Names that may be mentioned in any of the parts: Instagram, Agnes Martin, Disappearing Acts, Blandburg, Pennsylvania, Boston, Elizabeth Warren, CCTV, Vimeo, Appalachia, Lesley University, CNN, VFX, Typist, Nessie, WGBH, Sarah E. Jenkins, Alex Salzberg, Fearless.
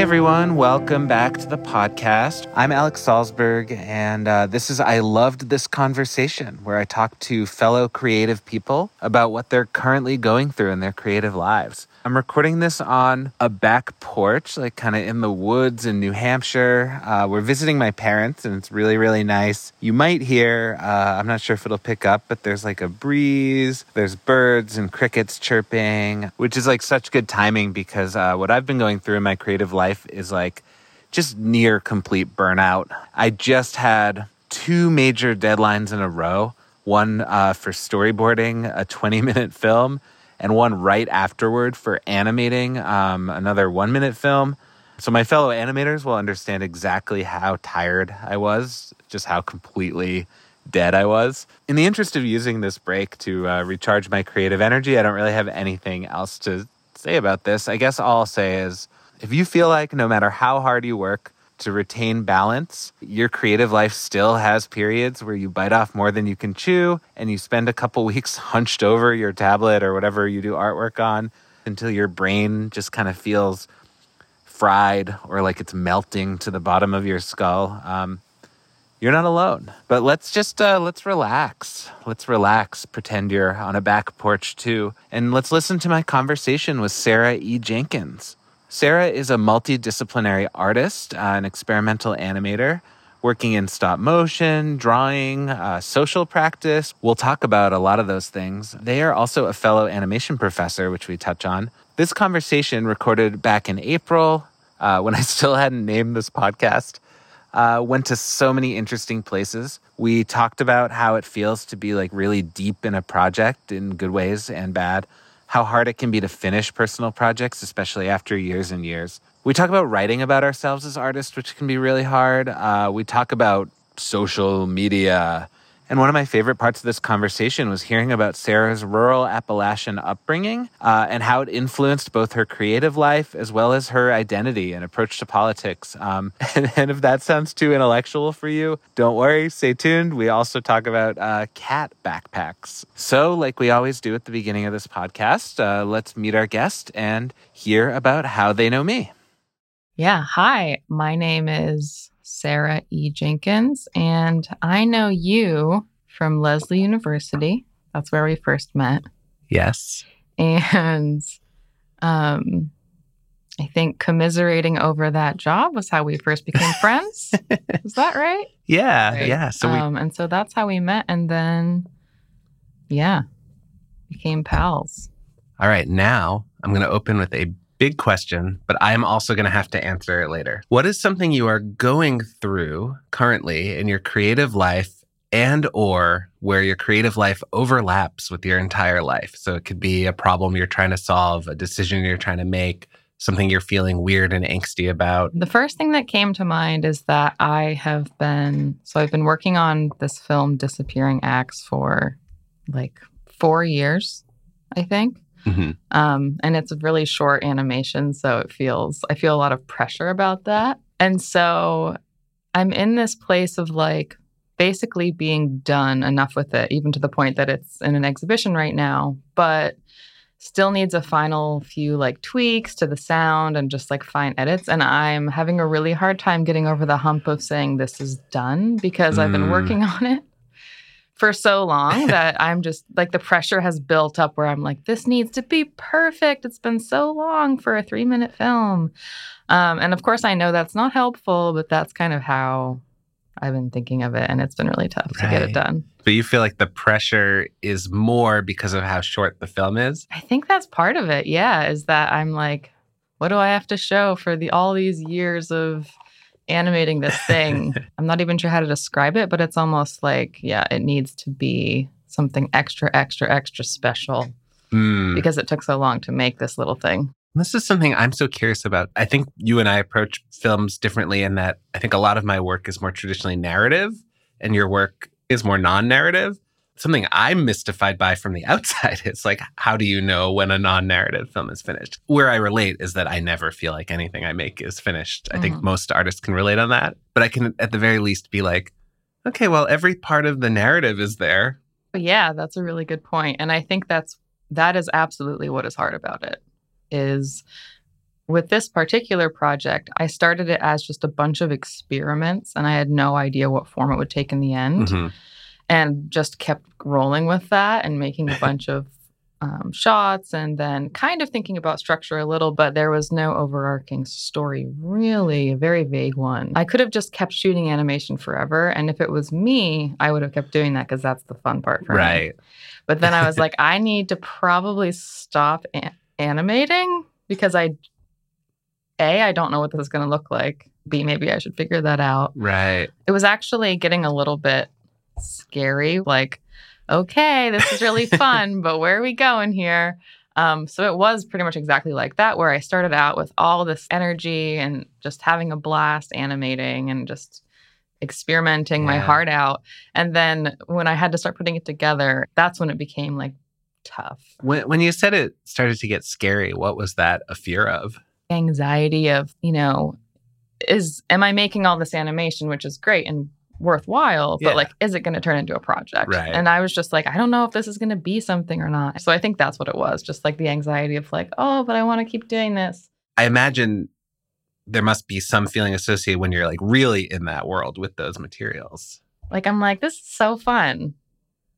Hey everyone, welcome back to the podcast. I'm Alex Salzberg, and this is I Loved This Conversation, where I talk to fellow creative people about what they're currently going through in their creative lives. I'm recording this on a back porch, like kind of in the woods in New Hampshire. We're visiting my parents, and it's really, really nice. You might hear, I'm not sure if it'll pick up, but there's like a breeze, there's birds and crickets chirping, which is like such good timing because what I've been going through in my creative life is like just near complete burnout. I just had two major deadlines in a row, one for storyboarding a 20-minute film and one right afterward for animating another 1-minute film. So my fellow animators will understand exactly how tired I was, just how completely dead I was. In the interest of using this break to recharge my creative energy, I don't really have anything else to say about this. I guess all I'll say is, if you feel like no matter how hard you work to retain balance, your creative life still has periods where you bite off more than you can chew and you spend a couple weeks hunched over your tablet or whatever you do artwork on until your brain just kind of feels fried or like it's melting to the bottom of your skull. You're not alone. But let's just, let's relax. Let's relax. Pretend you're on a back porch too. And let's listen to my conversation with Sarah E. Jenkins. Sarah is a multidisciplinary artist, an experimental animator, working in stop motion, drawing, social practice. We'll talk about a lot of those things. They are also a fellow animation professor, which we touch on. This conversation recorded back in April, when I still hadn't named this podcast, went to so many interesting places. We talked about how it feels to be like really deep in a project in good ways and bad, how hard it can be to finish personal projects, especially after years and years. We talk about writing about ourselves as artists, which can be really hard. We talk about social media. And one of my favorite parts of this conversation was hearing about Sarah's rural Appalachian upbringing and how it influenced both her creative life as well as her identity and approach to politics. And if that sounds too intellectual for you, don't worry, stay tuned. We also talk about cat backpacks. So like we always do at the beginning of this podcast, let's meet our guest and hear about how they know me. Yeah, hi, my name is Sarah E. Jenkins, and I know you from Lesley University. That's where we first met. Yes. And I think commiserating over that job was how we first became friends. Is that right? Yeah, right. Yeah. So and so that's how we met, and then, yeah, became pals. All right, now I'm going to open with a big question, but I'm also going to have to answer it later. What is something you are going through currently in your creative life and or where your creative life overlaps with your entire life? So it could be a problem you're trying to solve, a decision you're trying to make, something you're feeling weird and angsty about. The first thing that came to mind is that I've been working on this film Disappearing Acts for like 4 years, I think. Mm-hmm. And it's a really short animation, so I feel a lot of pressure about that. And so I'm in this place of like basically being done enough with it, even to the point that it's in an exhibition right now, but still needs a final few like tweaks to the sound and just like fine edits. And I'm having a really hard time getting over the hump of saying this is done because I've been working on it for so long that I'm just like the pressure has built up where I'm like, this needs to be perfect. It's been so long for a 3-minute film. And of course, I know that's not helpful, but that's kind of how I've been thinking of it. And it's been really tough to get it done. But you feel like the pressure is more because of how short the film is? I think that's part of it. Yeah, is that I'm like, what do I have to show for all these years of animating this thing? I'm not even sure how to describe it, but it's almost like, yeah, it needs to be something extra, extra, extra special because it took so long to make this little thing. This is something I'm so curious about. I think you and I approach films differently in that I think a lot of my work is more traditionally narrative and your work is more non-narrative. Something I'm mystified by from the outside is like, how do you know when a non-narrative film is finished? Where I relate is that I never feel like anything I make is finished. Mm-hmm. I think most artists can relate on that. But I can, at the very least, be like, okay, well, every part of the narrative is there. Yeah, that's a really good point. And I think that is absolutely what is hard about it, is With this particular project, I started it as just a bunch of experiments, and I had no idea what form it would take in the end, and just kept rolling with that and making a bunch of shots and then kind of thinking about structure a little, but there was no overarching story, really, a very vague one. I could have just kept shooting animation forever, and if it was me, I would have kept doing that because that's the fun part for me. Right. But then I was like, I need to probably stop animating because I don't know what this is going to look like. B, maybe I should figure that out. Right. It was actually getting a little bit scary. Like, okay, this is really fun, but where are we going here? So it was pretty much exactly like that, where I started out with all this energy and just having a blast animating and just experimenting my heart out. And then when I had to start putting it together, that's when it became like tough. When you said it started to get scary, what was that a fear of? Anxiety of, am I making all this animation, which is great and worthwhile, but is it going to turn into a project? Right. And I was just like, I don't know if this is going to be something or not. So I think that's what it was, just like the anxiety of but I want to keep doing this. I imagine there must be some feeling associated when you're like really in that world with those materials. This is so fun.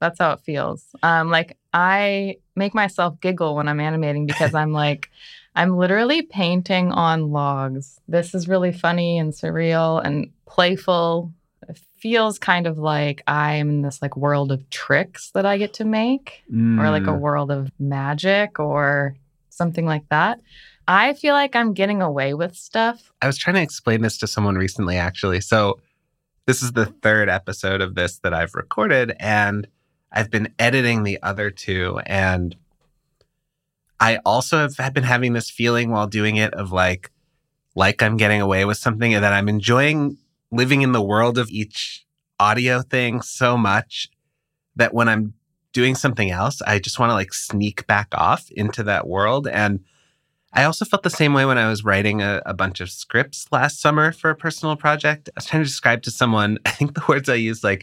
That's how it feels. I make myself giggle when I'm animating because I'm like, I'm literally painting on logs. This is really funny and surreal and playful. It feels kind of like I'm in this world of tricks that I get to make or a world of magic or something like that. I feel like I'm getting away with stuff. I was trying to explain this to someone recently, actually. So this is the third episode of this that I've recorded, and I've been editing the other two, and I also have been having this feeling while doing it of like I'm getting away with something, and that I'm enjoying living in the world of each audio thing so much that when I'm doing something else, I just want to sneak back off into that world. And I also felt the same way when I was writing a bunch of scripts last summer for a personal project. I was trying to describe to someone, I think the words I used, I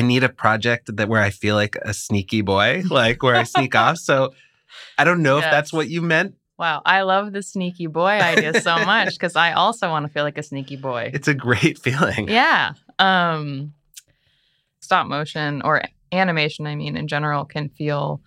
need a project where I feel like a sneaky boy, where I sneak off. So I don't know if that's what you meant. Wow. I love the sneaky boy idea so much because I also want to feel like a sneaky boy. It's a great feeling. Yeah. Stop motion or animation, in general, can feel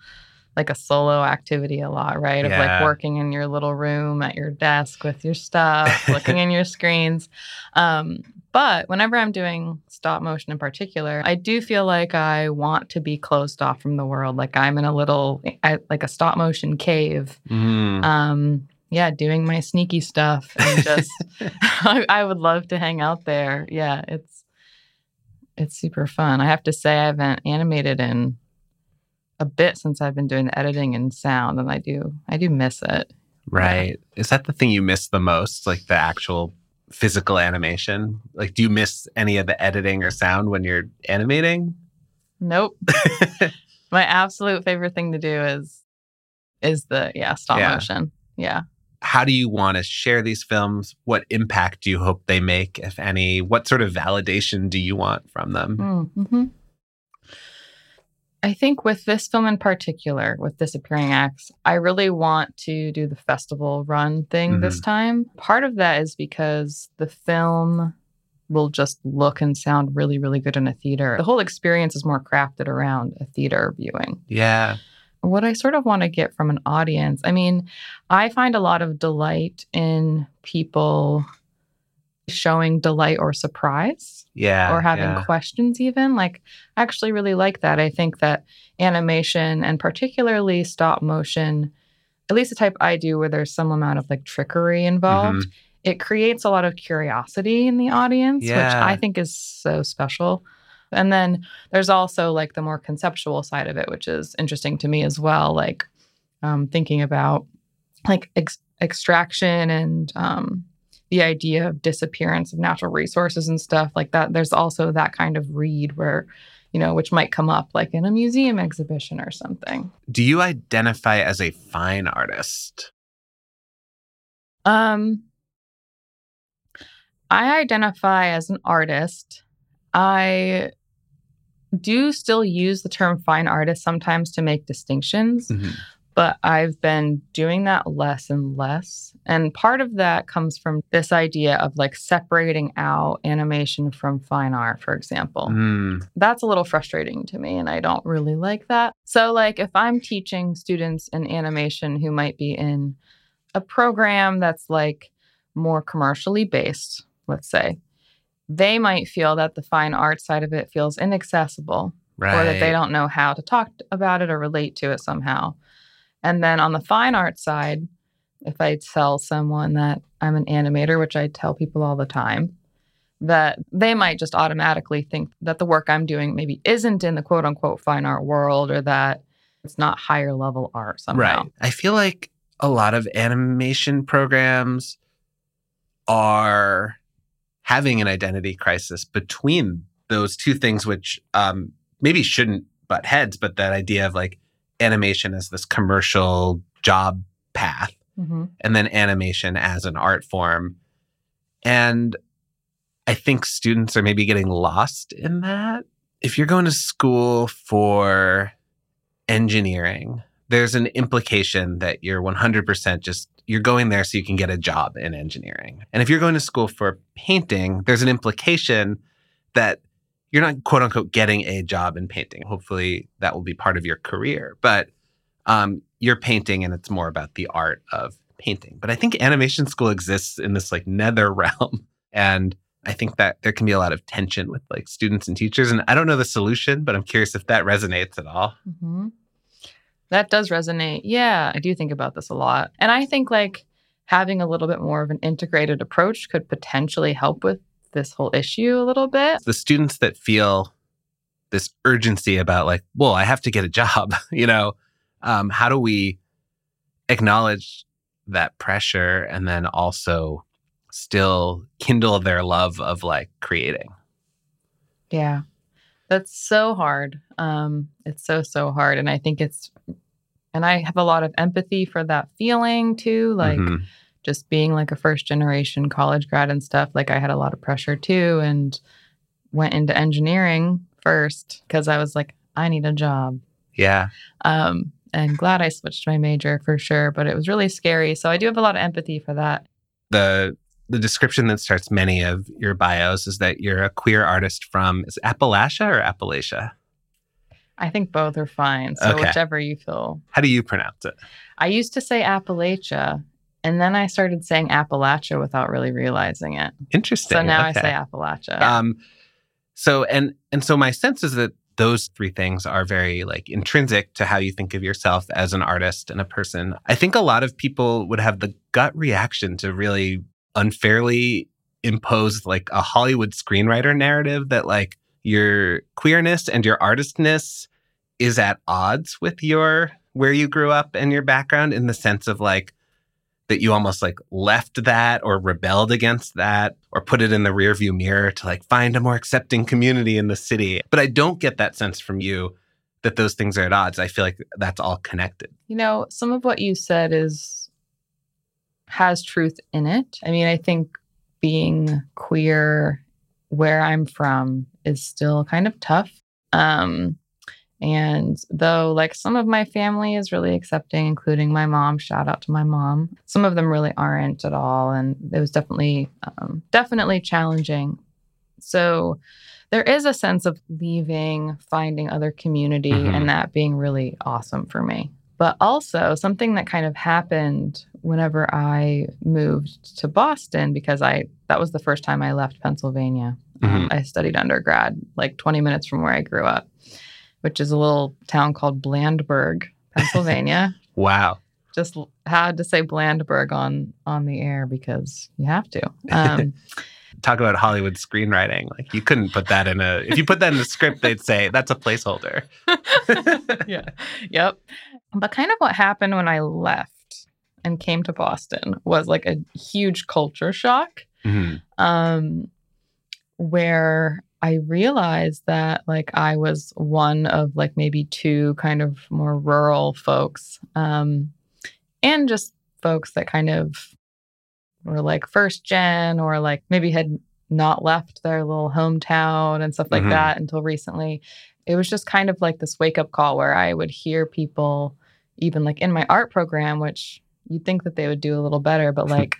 like a solo activity a lot, right? Yeah. Of working in your little room at your desk with your stuff, looking in your screens. But whenever I'm doing stop motion in particular, I do feel like I want to be closed off from the world. Like I'm in a little, a stop motion cave. Doing my sneaky stuff and just, I would love to hang out there. Yeah, it's super fun. I have to say I haven't animated in a bit since I've been doing the editing and sound, and I do miss it. Right. Yeah. Is that the thing you miss the most, the actual physical animation? Do you miss any of the editing or sound when you're animating? Nope. My absolute favorite thing to do is the stop motion. Yeah. How do you want to share these films? What impact do you hope they make, if any? What sort of validation do you want from them? Mm-hmm. I think with this film in particular, with Disappearing Acts, I really want to do the festival run thing this time. Part of that is because the film will just look and sound really, really good in a theater. The whole experience is more crafted around a theater viewing. Yeah. What I sort of want to get from an audience, I find a lot of delight in people showing delight or surprise or having questions even. I actually really like that. I think that animation and particularly stop motion, at least the type I do where there's some amount of trickery involved, it creates a lot of curiosity in the audience, which I think is so special. And then there's also the more conceptual side of it, which is interesting to me as well. Thinking about extraction and the idea of disappearance of natural resources and stuff like that. There's also that kind of read where, which might come up in a museum exhibition or something. Do you identify as a fine artist? I identify as an artist. I do still use the term fine artist sometimes to make distinctions, But I've been doing that less and less. And part of that comes from this idea of like separating out animation from fine art, for example. That's a little frustrating to me, and I don't really like that. So like if I'm teaching students in animation who might be in a program that's like more commercially based, let's say, they might feel that the fine art side of it feels inaccessible, right, or that they don't know how to talk about it or relate to it somehow. And then on the fine art side, if I tell someone that I'm an animator, which I tell people all the time, that they might just automatically think that the work I'm doing maybe isn't in the quote unquote fine art world, or that it's not higher level art somehow. Right. I feel like a lot of animation programs are having an identity crisis between those two things, which maybe shouldn't butt heads, but that idea of like, animation as this commercial job path, and then animation as an art form. And I think students are maybe getting lost in that. If you're going to school for engineering, there's an implication that you're 100% just, you're going there so you can get a job in engineering. And if you're going to school for painting, there's an implication that you're not, quote unquote, getting a job in painting. Hopefully that will be part of your career. But you're painting, and it's more about the art of painting. But I think animation school exists in this like nether realm. And I think that there can be a lot of tension with like students and teachers. And I don't know the solution, but I'm curious if that resonates at all. Mm-hmm. That does resonate. Yeah, I do think about this a lot. And I think like having a little bit more of an integrated approach could potentially help with this whole issue a little bit. The students that feel this urgency about like, well, I have to get a job, you know, how do we acknowledge that pressure and then also still kindle their love of like creating? Yeah, that's so hard. It's so hard. And I think and I have a lot of empathy for that feeling too. Like, just being like a first generation college grad and stuff, like I had a lot of pressure too, and went into engineering first because I was like, I need a job. Yeah. And glad I switched my major for sure, but it was really scary. So I do have a lot of empathy for that. The description that starts many of your bios is that you're a queer artist from, is it Appalachia or Appalachia? I think both are fine. So okay. Whichever you feel. How do you pronounce it? I used to say Appalachia. And then I started saying Appalachia without really realizing it. Interesting. So now okay. I say Appalachia. So my sense is that those three things are very like intrinsic to how you think of yourself as an artist and a person. I think a lot of people would have the gut reaction to really unfairly impose like a Hollywood screenwriter narrative that like your queerness and your artistness is at odds with your where you grew up and your background, in the sense of like, that you almost like left that or rebelled against that or put it in the rearview mirror to like find a more accepting community in the city. But I don't get that sense from you that those things are at odds. I feel like that's all connected. You know, some of what you said has truth in it. I mean, I think being queer where I'm from is still kind of tough. And though like some of my family is really accepting, including my mom, shout out to my mom, some of them really aren't at all. And it was definitely challenging. So there is a sense of leaving, finding other community, and that being really awesome for me. But also something that kind of happened whenever I moved to Boston, because that was the first time I left Pennsylvania. I studied undergrad like 20 minutes from where I grew up, which is a little town called Blandburg, Pennsylvania. Wow. Just had to say Blandburg on the air because you have to. Talk about Hollywood screenwriting. Like you couldn't put that in if you put that in the script, they'd say that's a placeholder. Yeah. Yep. But kind of what happened when I left and came to Boston was like a huge culture shock, where I realized that like I was one of like maybe two kind of more rural folks, and just folks that kind of were like first gen or like maybe had not left their little hometown and stuff like that until recently. It was just kind of like this wake up call where I would hear people even like in my art program, which you'd think that they would do a little better, but like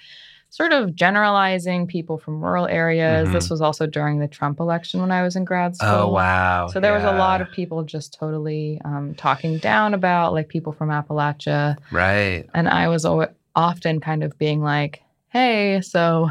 sort of generalizing people from rural areas. Mm-hmm. This was also during the Trump election when I was in grad school. Oh, wow. So there was a lot of people just totally talking down about like people from Appalachia. Right. And I was often kind of being like, hey, so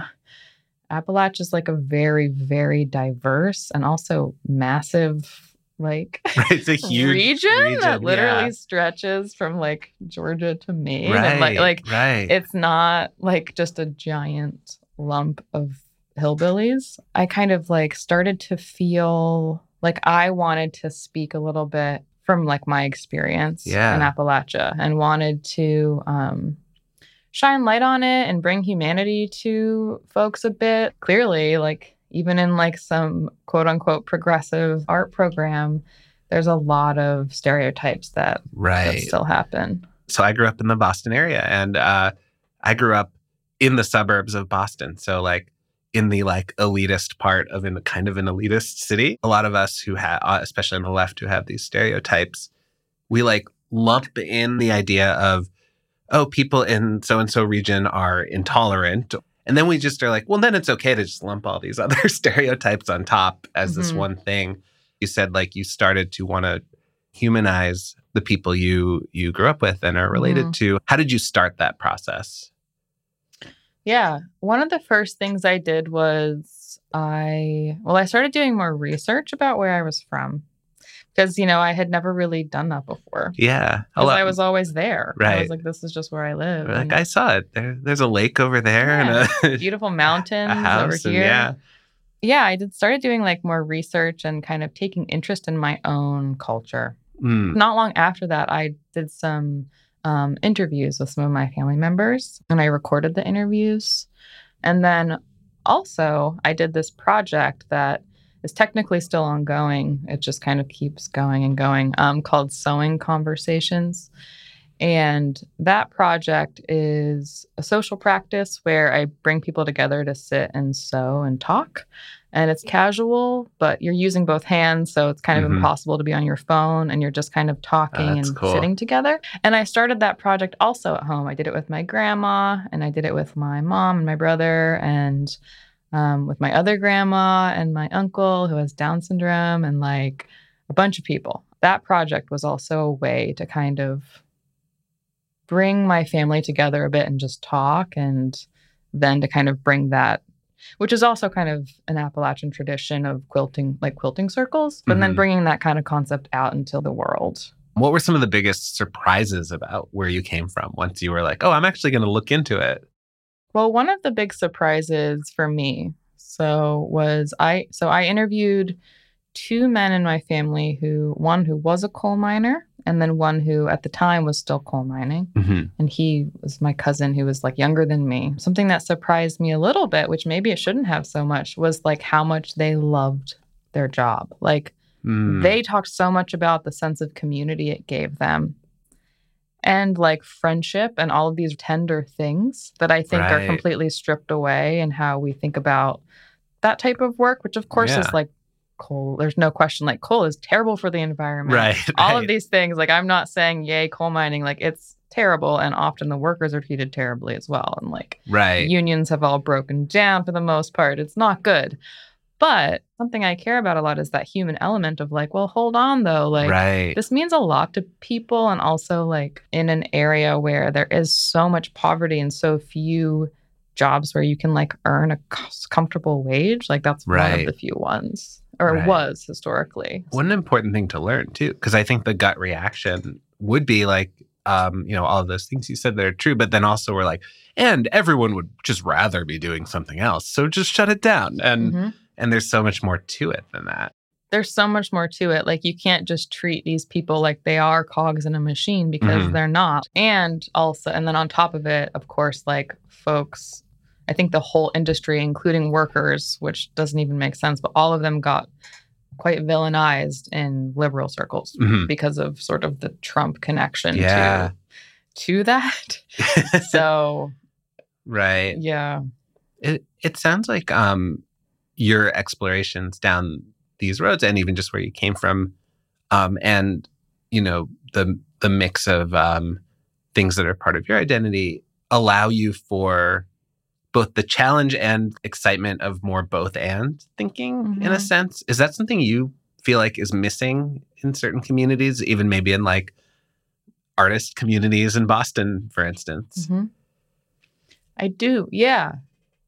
Appalachia is like a very, very diverse and also massive like it's a huge region that literally stretches from like Georgia to Maine. Right, and like it's not like just a giant lump of hillbillies. I kind of like started to feel like I wanted to speak a little bit from like my experience in Appalachia and wanted to shine light on it and bring humanity to folks a bit. Clearly, like even in like some quote unquote progressive art program, there's a lot of stereotypes that still happen. So I grew up in the Boston area, and I grew up in the suburbs of Boston. So like in the like elitist part of kind of an elitist city. A lot of us who have, especially on the left, who have these stereotypes, we like lump in the idea of, oh, people in so-and-so region are intolerant. And then we just are like, well, then it's okay to just lump all these other stereotypes on top as this one thing. You said like you started to want to humanize the people you grew up with and are related to. How did you start that process? Yeah. One of the first things I did was I started doing more research about where I was from. Because, you know, I had never really done that before. Yeah. Because I was always there. Right. I was like, this is just where I live. Like, I saw it. There's a lake over there. Yeah, and a beautiful mountain over here. Yeah, I started doing like more research and kind of taking interest in my own culture. Mm. Not long after that, I did some interviews with some of my family members. And I recorded the interviews. And then also, I did this project that is technically still ongoing. It just kind of keeps going and going, called Sewing Conversations. And that project is a social practice where I bring people together to sit and sew and talk. And it's casual, but you're using both hands, so it's kind of impossible to be on your phone, and you're just kind of talking and sitting together. And I started that project also at home. I did it with my grandma, and I did it with my mom and my brother, and with my other grandma and my uncle who has Down syndrome, and like a bunch of people. That project was also a way to kind of bring my family together a bit and just talk, and then to kind of bring that, which is also kind of an Appalachian tradition of quilting, like quilting circles, but then bringing that kind of concept out into the world. What were some of the biggest surprises about where you came from once you were like, oh, I'm actually going to look into it? Well, one of the big surprises for me was I interviewed two men in my family, one who was a coal miner, and then one who at the time was still coal mining. Mm-hmm. And he was my cousin who was like younger than me. Something that surprised me a little bit, which maybe it shouldn't have so much, was like how much they loved their job. Like they talked so much about the sense of community it gave them, and like friendship and all of these tender things that I think are completely stripped away in how we think about that type of work, which of course is like coal. There's no question, like coal is terrible for the environment. All of these things, like I'm not saying yay coal mining, like it's terrible, and often the workers are treated terribly as well. And like unions have all broken down for the most part. It's not good. But something I care about a lot is that human element of like, well, hold on, though. Like, this means a lot to people. And also, like, in an area where there is so much poverty and so few jobs where you can, like, earn a comfortable wage, like, that's one of the few ones, or it was historically. What an important thing to learn, too, because I think the gut reaction would be like, you know, all of those things you said that are true, but then also we're like, and everyone would just rather be doing something else. So just shut it down. And there's so much more to it than that. There's so much more to it. Like, you can't just treat these people like they are cogs in a machine, because they're not. And then on top of it, of course, like folks, I think the whole industry, including workers, which doesn't even make sense, but all of them got quite villainized in liberal circles because of sort of the Trump connection to that. So. Right. Yeah. It sounds like your explorations down these roads, and even just where you came from, and you know the the mix of things that are part of your identity allow you for both the challenge and excitement of more both and thinking, in a sense. Is that something you feel like is missing in certain communities, even maybe in like artist communities in Boston, for instance? I do. Yeah.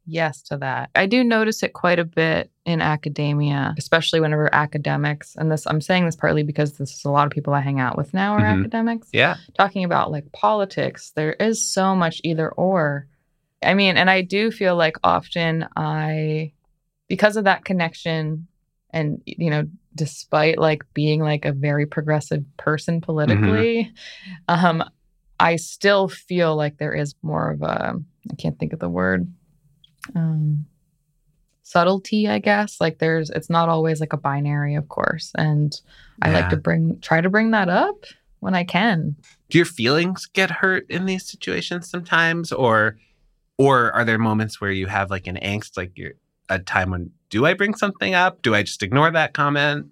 Yes to that. I do notice it quite a bit in academia, especially whenever academics, and this, I'm saying this partly because this is a lot of people I hang out with now are academics. Yeah. Talking about like politics, there is so much either or. I mean, and I do feel like often because of that connection and, you know, despite like being like a very progressive person politically, I still feel like there is more of a, I can't think of the word, subtlety, I guess. Like it's not always like a binary, of course. And I like to try to bring that up when I can. Do your feelings get hurt in these situations sometimes? Or are there moments where you have like an angst, like you're a time when, do I bring something up? Do I just ignore that comment?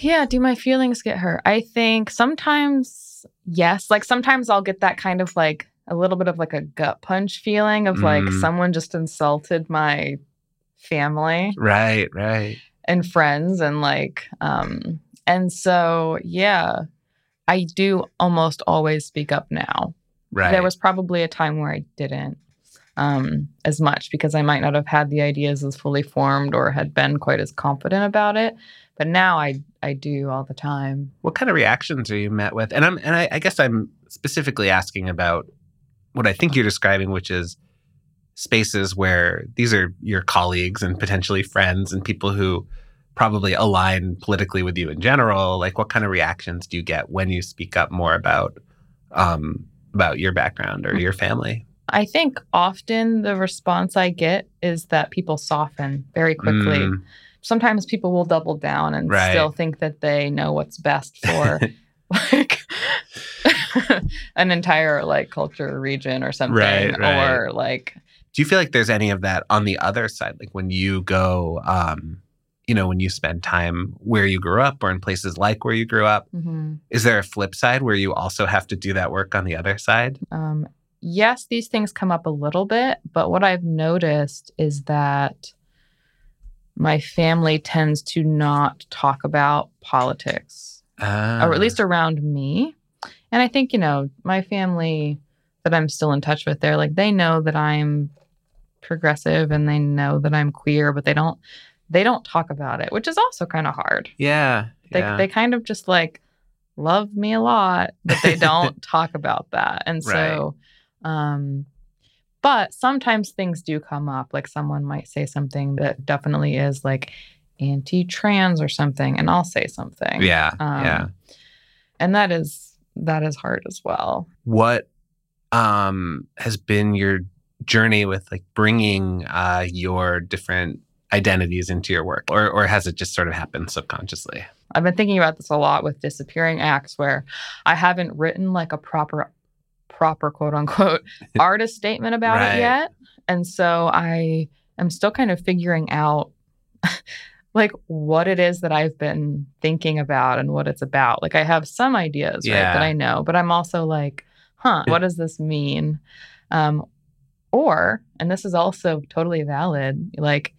Yeah. Do my feelings get hurt? I think sometimes, yes. Like sometimes I'll get that kind of like a little bit of like a gut punch feeling of like someone just insulted my family. Right. Right. And friends. And like, and so, yeah, I do almost always speak up now. Right. There was probably a time where I didn't as much because I might not have had the ideas as fully formed or had been quite as confident about it. But now I do all the time. What kind of reactions are you met with? And I guess I'm specifically asking about what I think you're describing, which is spaces where these are your colleagues and potentially friends and people who probably align politically with you in general. Like, what kind of reactions do you get when you speak up more about your background or your family? I think often the response I get is that people soften very quickly. Sometimes people will double down and still think that they know what's best for like an entire like culture or region or something. Right. Or like, do you feel like there's any of that on the other side? Like when you go, you know, when you spend time where you grew up or in places like where you grew up, is there a flip side where you also have to do that work on the other side? Yes, these things come up a little bit, but what I've noticed is that my family tends to not talk about politics, or at least around me. And I think, you know, my family that I'm still in touch with, they're like, they know that I'm progressive and they know that I'm queer, but they don't talk about it, which is also kind of hard. Yeah. They kind of just like love me a lot, but they don't talk about that. And so, but sometimes things do come up. Like someone might say something that definitely is like anti-trans or something, and I'll say something. Yeah. And that is hard as well. What has been your journey with like bringing your different identities into your work, or has it just sort of happened subconsciously? I've been thinking about this a lot with Disappearing Acts, where I haven't written like a proper quote unquote artist statement about it yet. And so I am still kind of figuring out like what it is that I've been thinking about and what it's about. Like I have some ideas that I know, but I'm also like, what does this mean? Or, and this is also totally valid, like,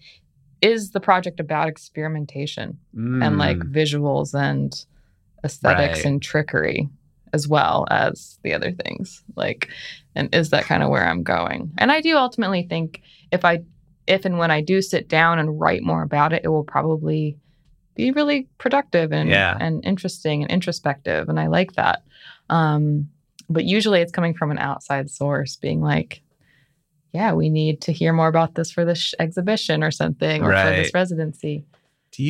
is the project about experimentation and like visuals and aesthetics and trickery as well as the other things? Like, and is that kind of where I'm going? And I do ultimately think if and when I do sit down and write more about it, it will probably be really productive and interesting and introspective. And I like that. But usually it's coming from an outside source being like, yeah, we need to hear more about this for this exhibition or something, or for this residency. Do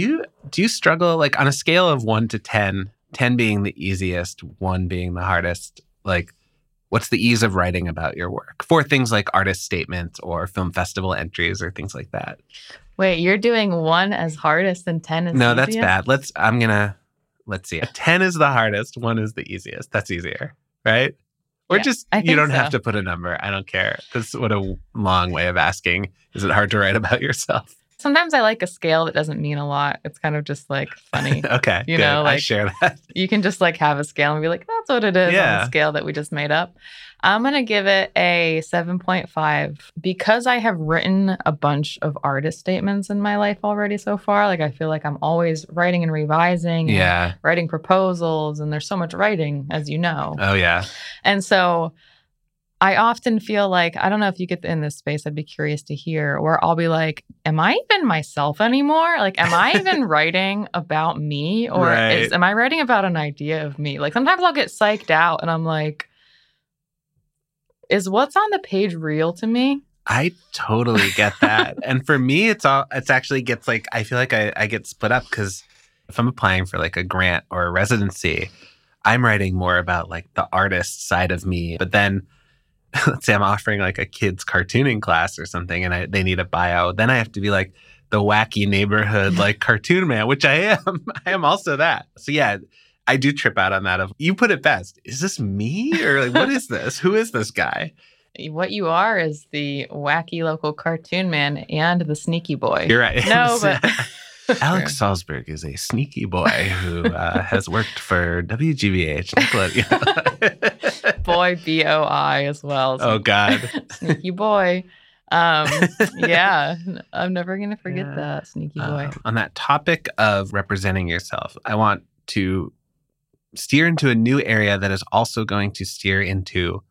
you struggle, like on a scale of 1 to 10, 10 being the easiest, 1 being the hardest, like what's the ease of writing about your work for things like artist statements or film festival entries or things like that? Wait, you're doing 1 as hardest and 10 as easiest? No, that's bad. Let's see. 10 is the hardest, 1 is the easiest. That's easier, right? Or just, you don't have to put a number. I don't care. That's what a long way of asking. Is it hard to write about yourself? Sometimes I like a scale that doesn't mean a lot. It's kind of just like funny. Okay. You good. Know, like I share that. You can just like have a scale and be like, that's what it is on a scale that we just made up. I'm going to give it a 7.5 because I have written a bunch of artist statements in my life already so far. Like I feel like I'm always writing and revising, and writing proposals, and there's so much writing, as you know. Oh, yeah. And so I often feel like, I don't know if you get in this space, I'd be curious to hear, where I'll be like, am I even myself anymore? Like, am I even writing about me? Or am I writing about an idea of me? Like, sometimes I'll get psyched out and I'm like, is what's on the page real to me? I totally get that. And for me, it's actually gets like, I feel like I get split up because if I'm applying for like a grant or a residency, I'm writing more about like the artist side of me. But then let's say I'm offering like a kid's cartooning class or something and they need a bio. Then I have to be like the wacky neighborhood, like cartoon man, which I am. I am also that. So yeah, I do trip out on that of, you put it best. Is this me? Or like, what is this? Who is this guy? What you are is the wacky local cartoon man and the sneaky boy. You're right. No, but... Alex Salzberg is a sneaky boy who has worked for WGBH. Boy, B-O-I as well. Oh, God. Sneaky boy. Yeah, I'm never going to forget that, sneaky boy. On that topic of representing yourself, I want to steer into a new area that is also going to steer into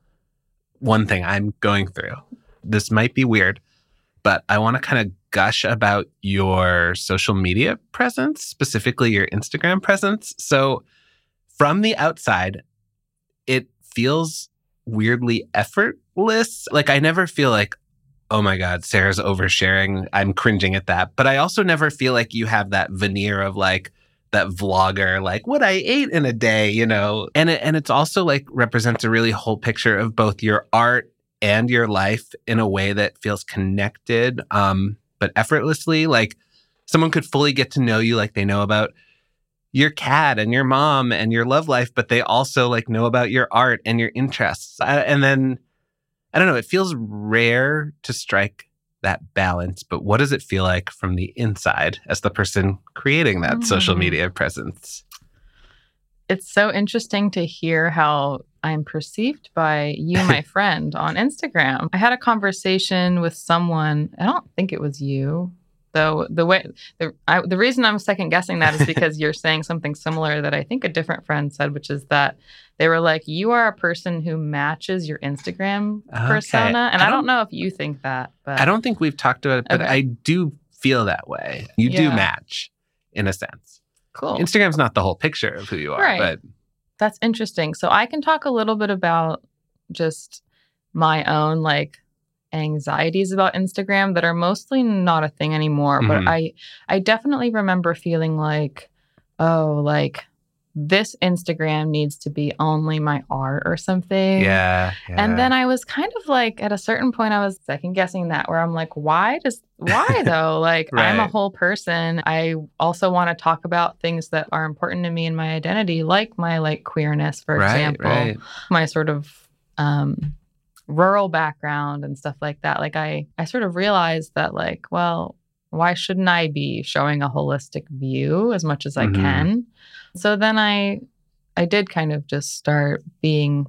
one thing I'm going through. This might be weird, but I want to kind of gush about your social media presence, specifically your Instagram presence. So from the outside, it feels weirdly effortless. Like I never feel like, oh my God, Sarah's oversharing. I'm cringing at that. But I also never feel like you have that veneer of like that vlogger, like what I ate in a day, you know? And it's also like represents a really whole picture of both your art and your life in a way that feels connected. But effortlessly, like someone could fully get to know you, like they know about your cat and your mom and your love life, but they also like know about your art and your interests. And then, I don't know, it feels rare to strike that balance, but what does it feel like from the inside as the person creating that social media presence? It's so interesting to hear how I'm perceived by you, my friend, on Instagram. I had a conversation with someone. I don't think it was you, though. The reason I'm second guessing that is because you're saying something similar that I think a different friend said, which is that they were like, "You are a person who matches your Instagram persona," and I don't know if you think that. But I don't think we've talked about it, but I do feel that way. You do match, in a sense. Cool. Instagram's not the whole picture of who you are, but. That's interesting. So I can talk a little bit about just my own like anxieties about Instagram that are mostly not a thing anymore. But I definitely remember feeling like, oh, like this Instagram needs to be only my art or something. Yeah. And then I was kind of like at a certain point, I was second guessing that where I'm like, why though? Like I'm a whole person. I also want to talk about things that are important to me in my identity, like my like queerness, for example, my sort of rural background and stuff like that. Like I sort of realized that like, well, why shouldn't I be showing a holistic view as much as I can? So then I did kind of just start being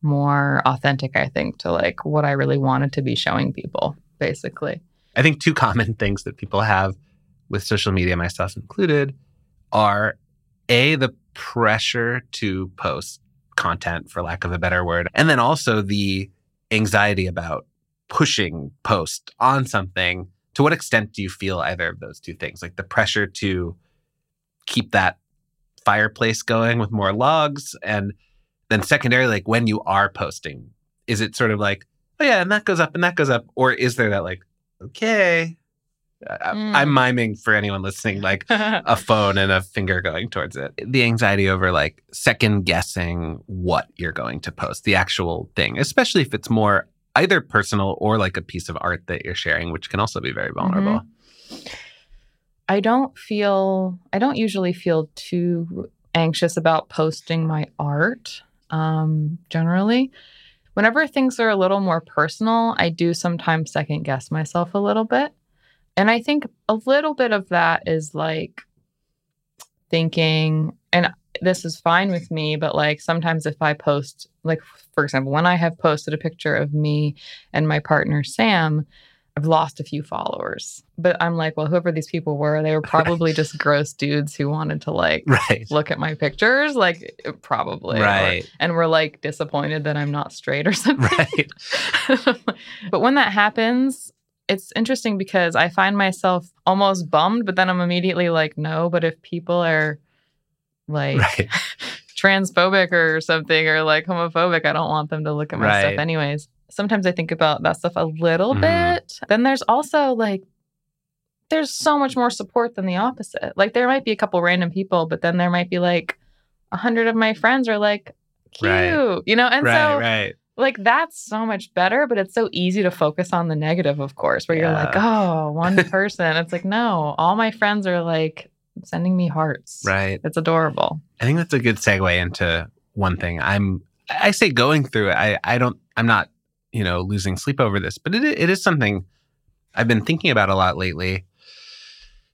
more authentic, I think, to like what I really wanted to be showing people, basically. I think two common things that people have with social media, myself included, are A, the pressure to post content, for lack of a better word, and then also the anxiety about pushing post on something. To what extent do you feel either of those two things? Like the pressure to keep that fireplace going with more logs, and then secondarily, like when you are posting, is it sort of like, oh yeah, and that goes up and that goes up, or is there that like, okay, I'm miming for anyone listening, like a phone and a finger going towards it. The anxiety over like second guessing what you're going to post, the actual thing, especially if it's more either personal or like a piece of art that you're sharing, which can also be very vulnerable. I don't usually feel too anxious about posting my art, generally. Whenever things are a little more personal, I do sometimes second guess myself a little bit. And I think a little bit of that is like thinking, and this is fine with me, but like sometimes if I post, like, for example, when I have posted a picture of me and my partner, Sam, I've lost a few followers, but I'm like, well, whoever these people were, they were probably just gross dudes who wanted to like look at my pictures, like probably. Right. Or, and were like disappointed that I'm not straight or something. Right. But when that happens, it's interesting because I find myself almost bummed, but then I'm immediately like, no, but if people are like transphobic or something or like homophobic, I don't want them to look at my stuff anyways. Sometimes I think about that stuff a little bit. Then there's also like, there's so much more support than the opposite. Like there might be a couple random people, but then there might be like 100 of my friends are like, cute, you know? And like that's so much better, but it's so easy to focus on the negative, of course, where you're like, oh, one person. It's like, no, all my friends are like sending me hearts. Right. It's adorable. I think that's a good segue into one thing. I say going through it. I'm not losing sleep over this, but it is something I've been thinking about a lot lately.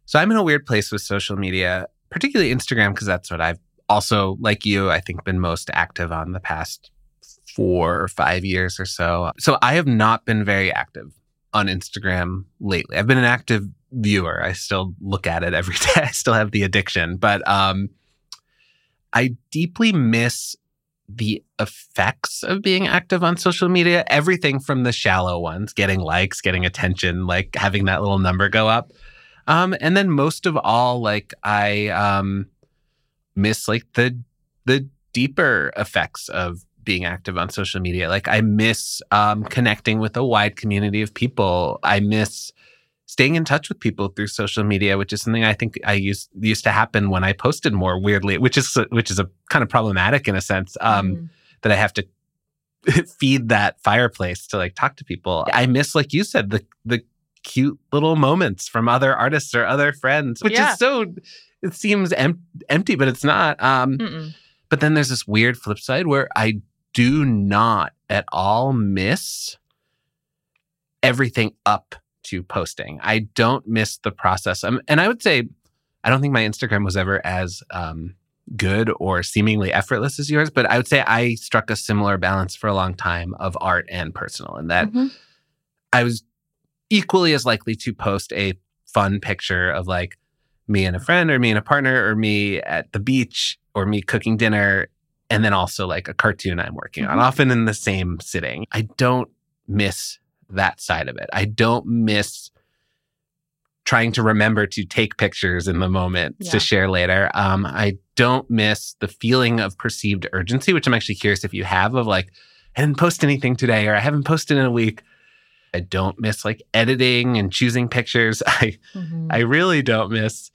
So I'm in a weird place with social media, particularly Instagram, because that's what I've also, like you, I think been most active on the past 4 or 5 years or so. So I have not been very active on Instagram lately. I've been an active viewer. I still look at it every day. I still have the addiction, but I deeply miss the effects of being active on social media, everything from the shallow ones, getting likes, getting attention, like having that little number go up. And then most of all, like I miss like the deeper effects of being active on social media. Like I miss connecting with a wide community of people. I miss staying in touch with people through social media, which is something I think I used to happen when I posted more, weirdly, which is a kind of problematic in a sense, that I have to feed that fireplace to like talk to people. I miss, like you said, the cute little moments from other artists or other friends, which is so, it seems empty, but it's not. But then there's this weird flip side where I do not at all miss everything up to posting. I don't miss the process. And I would say, I don't think my Instagram was ever as good or seemingly effortless as yours, but I would say I struck a similar balance for a long time of art and personal, and that I was equally as likely to post a fun picture of like me and a friend or me and a partner or me at the beach or me cooking dinner, and then also like a cartoon I'm working on, often in the same sitting. I don't miss that side of it. I don't miss trying to remember to take pictures in the moment to share later. I don't miss the feeling of perceived urgency, which I'm actually curious if you have, of like, I didn't post anything today or I haven't posted in a week. I don't miss like editing and choosing pictures. I really don't miss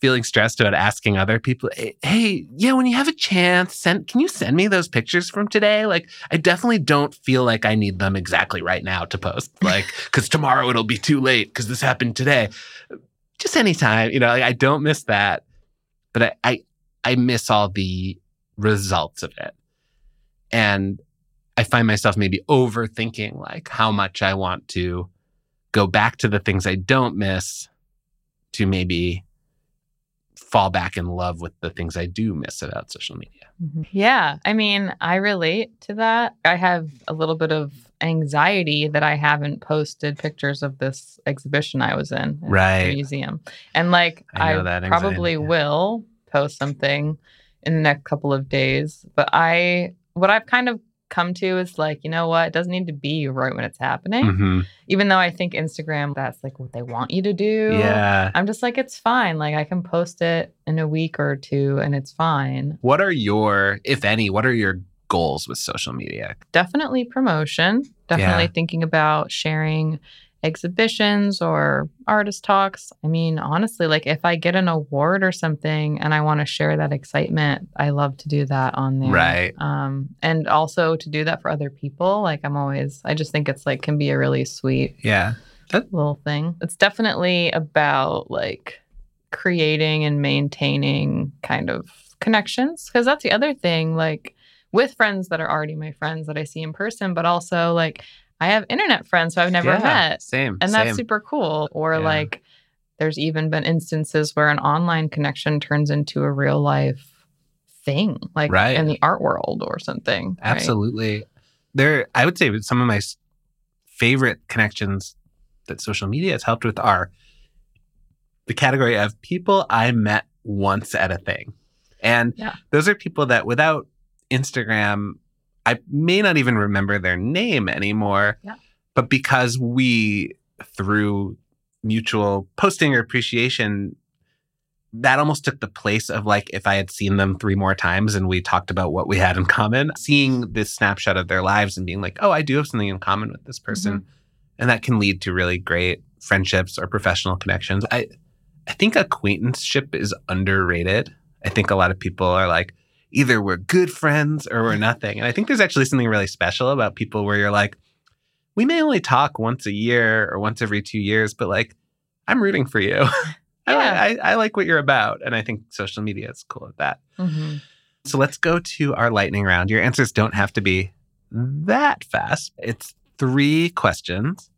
feeling stressed about asking other people, hey, yeah, when you have a chance, can you send me those pictures from today? Like, I definitely don't feel like I need them exactly right now to post, like, because tomorrow it'll be too late because this happened today. Just anytime, like, I don't miss that, but I miss all the results of it. And I find myself maybe overthinking, like, how much I want to go back to the things I don't miss to maybe fall back in love with the things I do miss about social media. Yeah. I mean, I relate to that. I have a little bit of anxiety that I haven't posted pictures of this exhibition I was in at the museum. And like, I probably will post something in the next couple of days. But what I've kind of come to is like, you know what? It doesn't need to be right when it's happening. Even though I think Instagram, that's like what they want you to do. Yeah. I'm just like, it's fine. Like I can post it in a week or two and it's fine. What are your, if any, what are your goals with social media? Definitely promotion. Definitely thinking about sharing exhibitions or artist talks. I mean, honestly, like if I get an award or something and I want to share that excitement, I love to do that on there. And also to do that for other people. Like I just think it's like, can be a really sweet little thing. It's definitely about like creating and maintaining kind of connections. Cause that's the other thing, like with friends that are already my friends that I see in person, but also like, I have internet friends who I've never met. Same. And that's super cool. Or like there's even been instances where an online connection turns into a real life thing, like in the art world or something. Absolutely. Right? There, I would say some of my favorite connections that social media has helped with are the category of people I met once at a thing. And those are people that without Instagram, I may not even remember their name anymore, but because we, through mutual posting or appreciation, that almost took the place of like, if I had seen them 3 more times and we talked about what we had in common, seeing this snapshot of their lives and being like, oh, I do have something in common with this person. Mm-hmm. And that can lead to really great friendships or professional connections. I think acquaintanceship is underrated. I think a lot of people are like, either we're good friends or we're nothing. And I think there's actually something really special about people where you're like, we may only talk once a year or once every 2 years, but like, I'm rooting for you. I like what you're about. And I think social media is cool at that. Mm-hmm. So let's go to our lightning round. Your answers don't have to be that fast. It's 3 questions.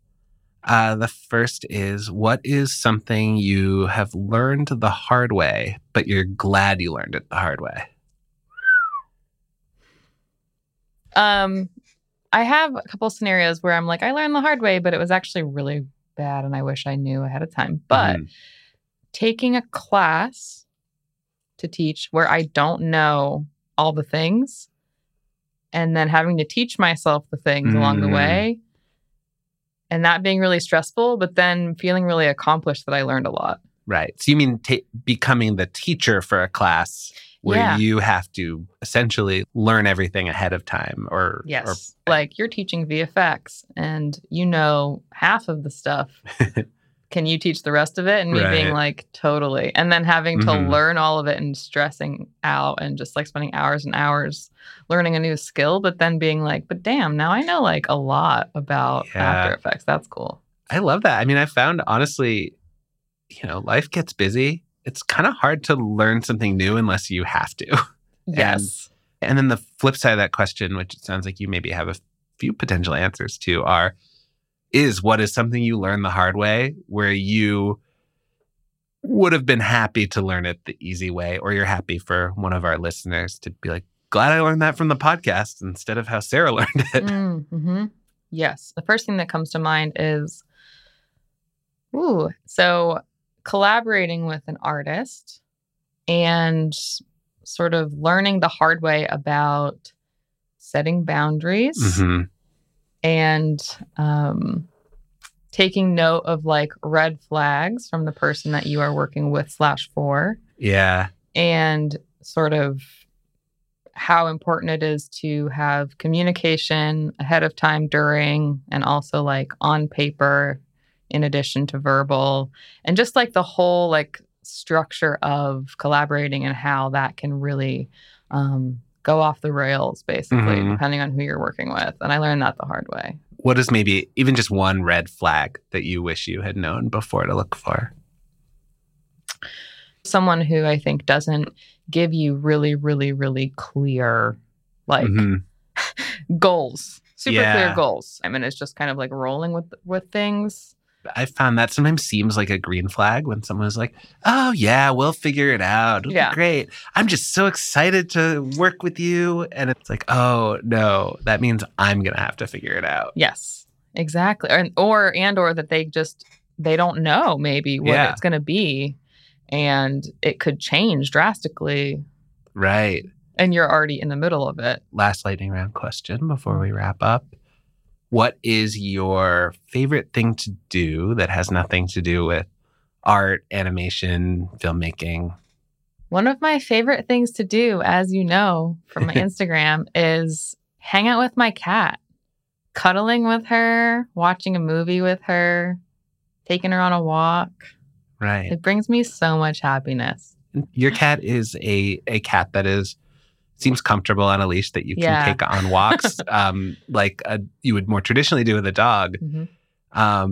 The first is, what is something you have learned the hard way, but you're glad you learned it the hard way? I have a couple scenarios where I'm like, I learned the hard way, but it was actually really bad and I wish I knew ahead of time. But taking a class to teach where I don't know all the things and then having to teach myself the things along the way and that being really stressful, but then feeling really accomplished that I learned a lot. Right. So you mean becoming the teacher for a class where you have to essentially learn everything ahead of time or... Yes. Or, like you're teaching VFX and you know half of the stuff. Can you teach the rest of it? And me being like, totally. And then having to learn all of it and stressing out and just like spending hours and hours learning a new skill, but then being like, but damn, now I know like a lot about After Effects. That's cool. I love that. I mean, I found honestly, you know, life gets busy. It's kind of hard to learn something new unless you have to. Yes. And then the flip side of that question, which it sounds like you maybe have a few potential answers to, is what is something you learn the hard way where you would have been happy to learn it the easy way, or you're happy for one of our listeners to be like, glad I learned that from the podcast instead of how Sarah learned it. Mm-hmm. Yes. The first thing that comes to mind is, so collaborating with an artist and sort of learning the hard way about setting boundaries. Mm-hmm. And taking note of like red flags from the person that you are working with /for. Yeah. And sort of how important it is to have communication ahead of time, during, and also like on paper in addition to verbal. And just like the whole like structure of collaborating and how that can really go off the rails, basically, depending on who you're working with. And I learned that the hard way. What is maybe even just one red flag that you wish you had known before to look for? Someone who I think doesn't give you really, really, really clear, like, goals. Super clear goals. I mean, it's just kind of like rolling with things. I found that sometimes seems like a green flag when someone's like, oh, yeah, we'll figure it out. It'll be great. I'm just so excited to work with you. And it's like, oh, no, that means I'm going to have to figure it out. Yes, exactly. Or that they don't know maybe what it's going to be. And it could change drastically. Right. And you're already in the middle of it. Last lightning round question before we wrap up. What is your favorite thing to do that has nothing to do with art, animation, filmmaking? One of my favorite things to do, as you know from my Instagram, is hang out with my cat, cuddling with her, watching a movie with her, taking her on a walk. Right. It brings me so much happiness. Your cat is a cat that seems comfortable on a leash that you can take on walks like you would more traditionally do with a dog. Mm-hmm. How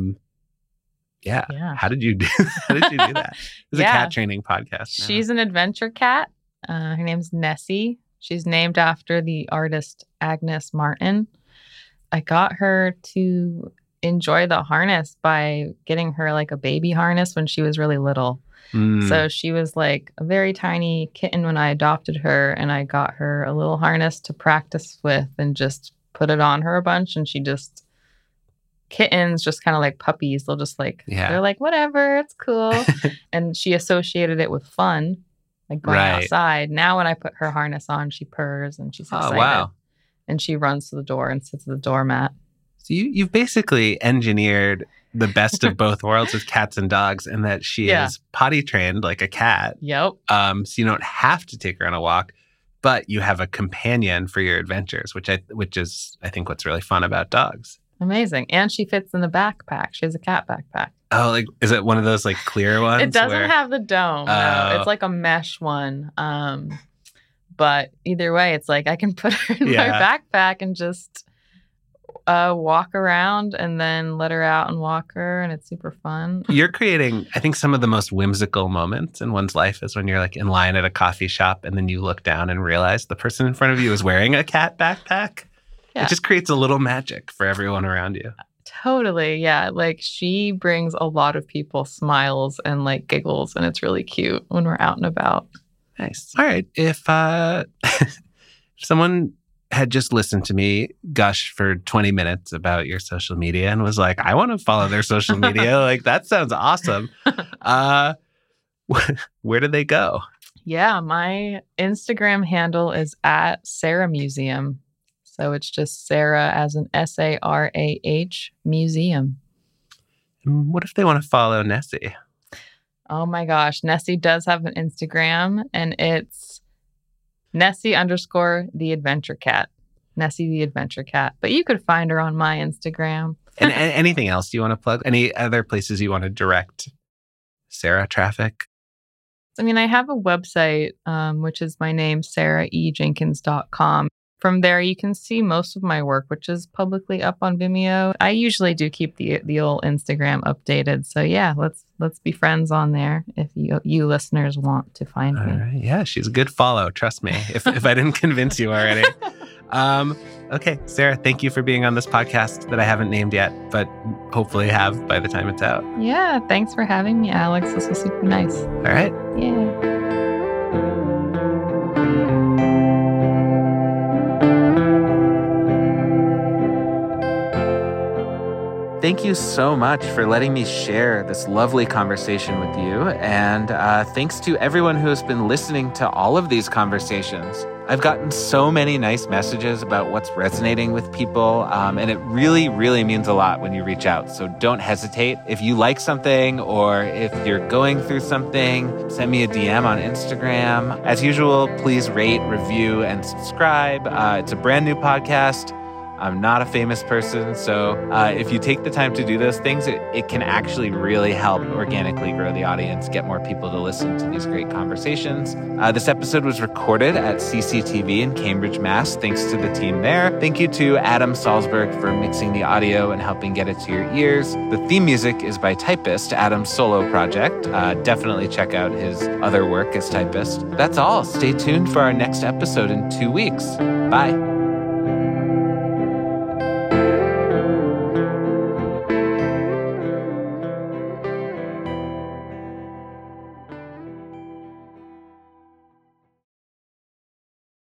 did you do that? It's a cat training podcast now. She's an adventure cat. Her name's Nessie. She's named after the artist Agnes Martin. I got her to enjoy the harness by getting her like a baby harness when she was really little. Mm. So she was like a very tiny kitten when I adopted her, and I got her a little harness to practice with and just put it on her a bunch. And she just, kittens just kind of like puppies. They'll just like, they're like, whatever, it's cool. And she associated it with fun, like going outside. Now when I put her harness on, she purrs and she's excited. Oh, wow. And she runs to the door and sits at the doormat. So you've basically engineered the best of both worlds with cats and dogs, and that she is potty trained like a cat. Yep. So you don't have to take her on a walk, but you have a companion for your adventures, which is I think what's really fun about dogs. Amazing. And she fits in the backpack. She has a cat backpack. Oh, like, is it one of those like clear ones? It doesn't have the dome. No. It's like a mesh one. But either way, it's like I can put her in my backpack and just walk around and then let her out and walk her. And it's super fun. You're creating, I think, some of the most whimsical moments in one's life is when you're like in line at a coffee shop and then you look down and realize the person in front of you is wearing a cat backpack. Yeah. It just creates a little magic for everyone around you. Totally. Yeah. Like she brings a lot of people smiles and like giggles. And it's really cute when we're out and about. Nice. All right. If if someone had just listened to me gush for 20 minutes about your social media and was like, I want to follow their social media. Like, that sounds awesome. Where do they go? Yeah. My Instagram handle is at sarahmuseum. So it's just Sarah as an S-A-R-A-H museum. And what if they want to follow Nessie? Oh my gosh. Nessie does have an Instagram, and it's Nessie_the Adventure Cat. Nessie the Adventure Cat. But you could find her on my Instagram. And anything else you want to plug? Any other places you want to direct Sarah traffic? I mean, I have a website, which is my name, sarahejenkins.com. From there, you can see most of my work, which is publicly up on Vimeo. I usually do keep the old Instagram updated. So yeah, let's be friends on there if you listeners want to find me. All right. Yeah, she's a good follow. Trust me, if I didn't convince you already. Okay, Sarah, thank you for being on this podcast that I haven't named yet, but hopefully have by the time it's out. Yeah, thanks for having me, Alex. This was super nice. All right. Yeah. Thank you so much for letting me share this lovely conversation with you. And thanks to everyone who has been listening to all of these conversations. I've gotten so many nice messages about what's resonating with people. And it really, really means a lot when you reach out. So don't hesitate. If you like something or if you're going through something, send me a DM on Instagram. As usual, please rate, review, and subscribe. It's a brand new podcast. I'm not a famous person, so if you take the time to do those things, it can actually really help organically grow the audience, get more people to listen to these great conversations. This episode was recorded at CCTV in Cambridge, Mass. Thanks to the team there. Thank you to Alex Salzberg for mixing the audio and helping get it to your ears. The theme music is by Typist, Adam's solo project. Definitely check out his other work as Typist. That's all. Stay tuned for our next episode in 2 weeks. Bye.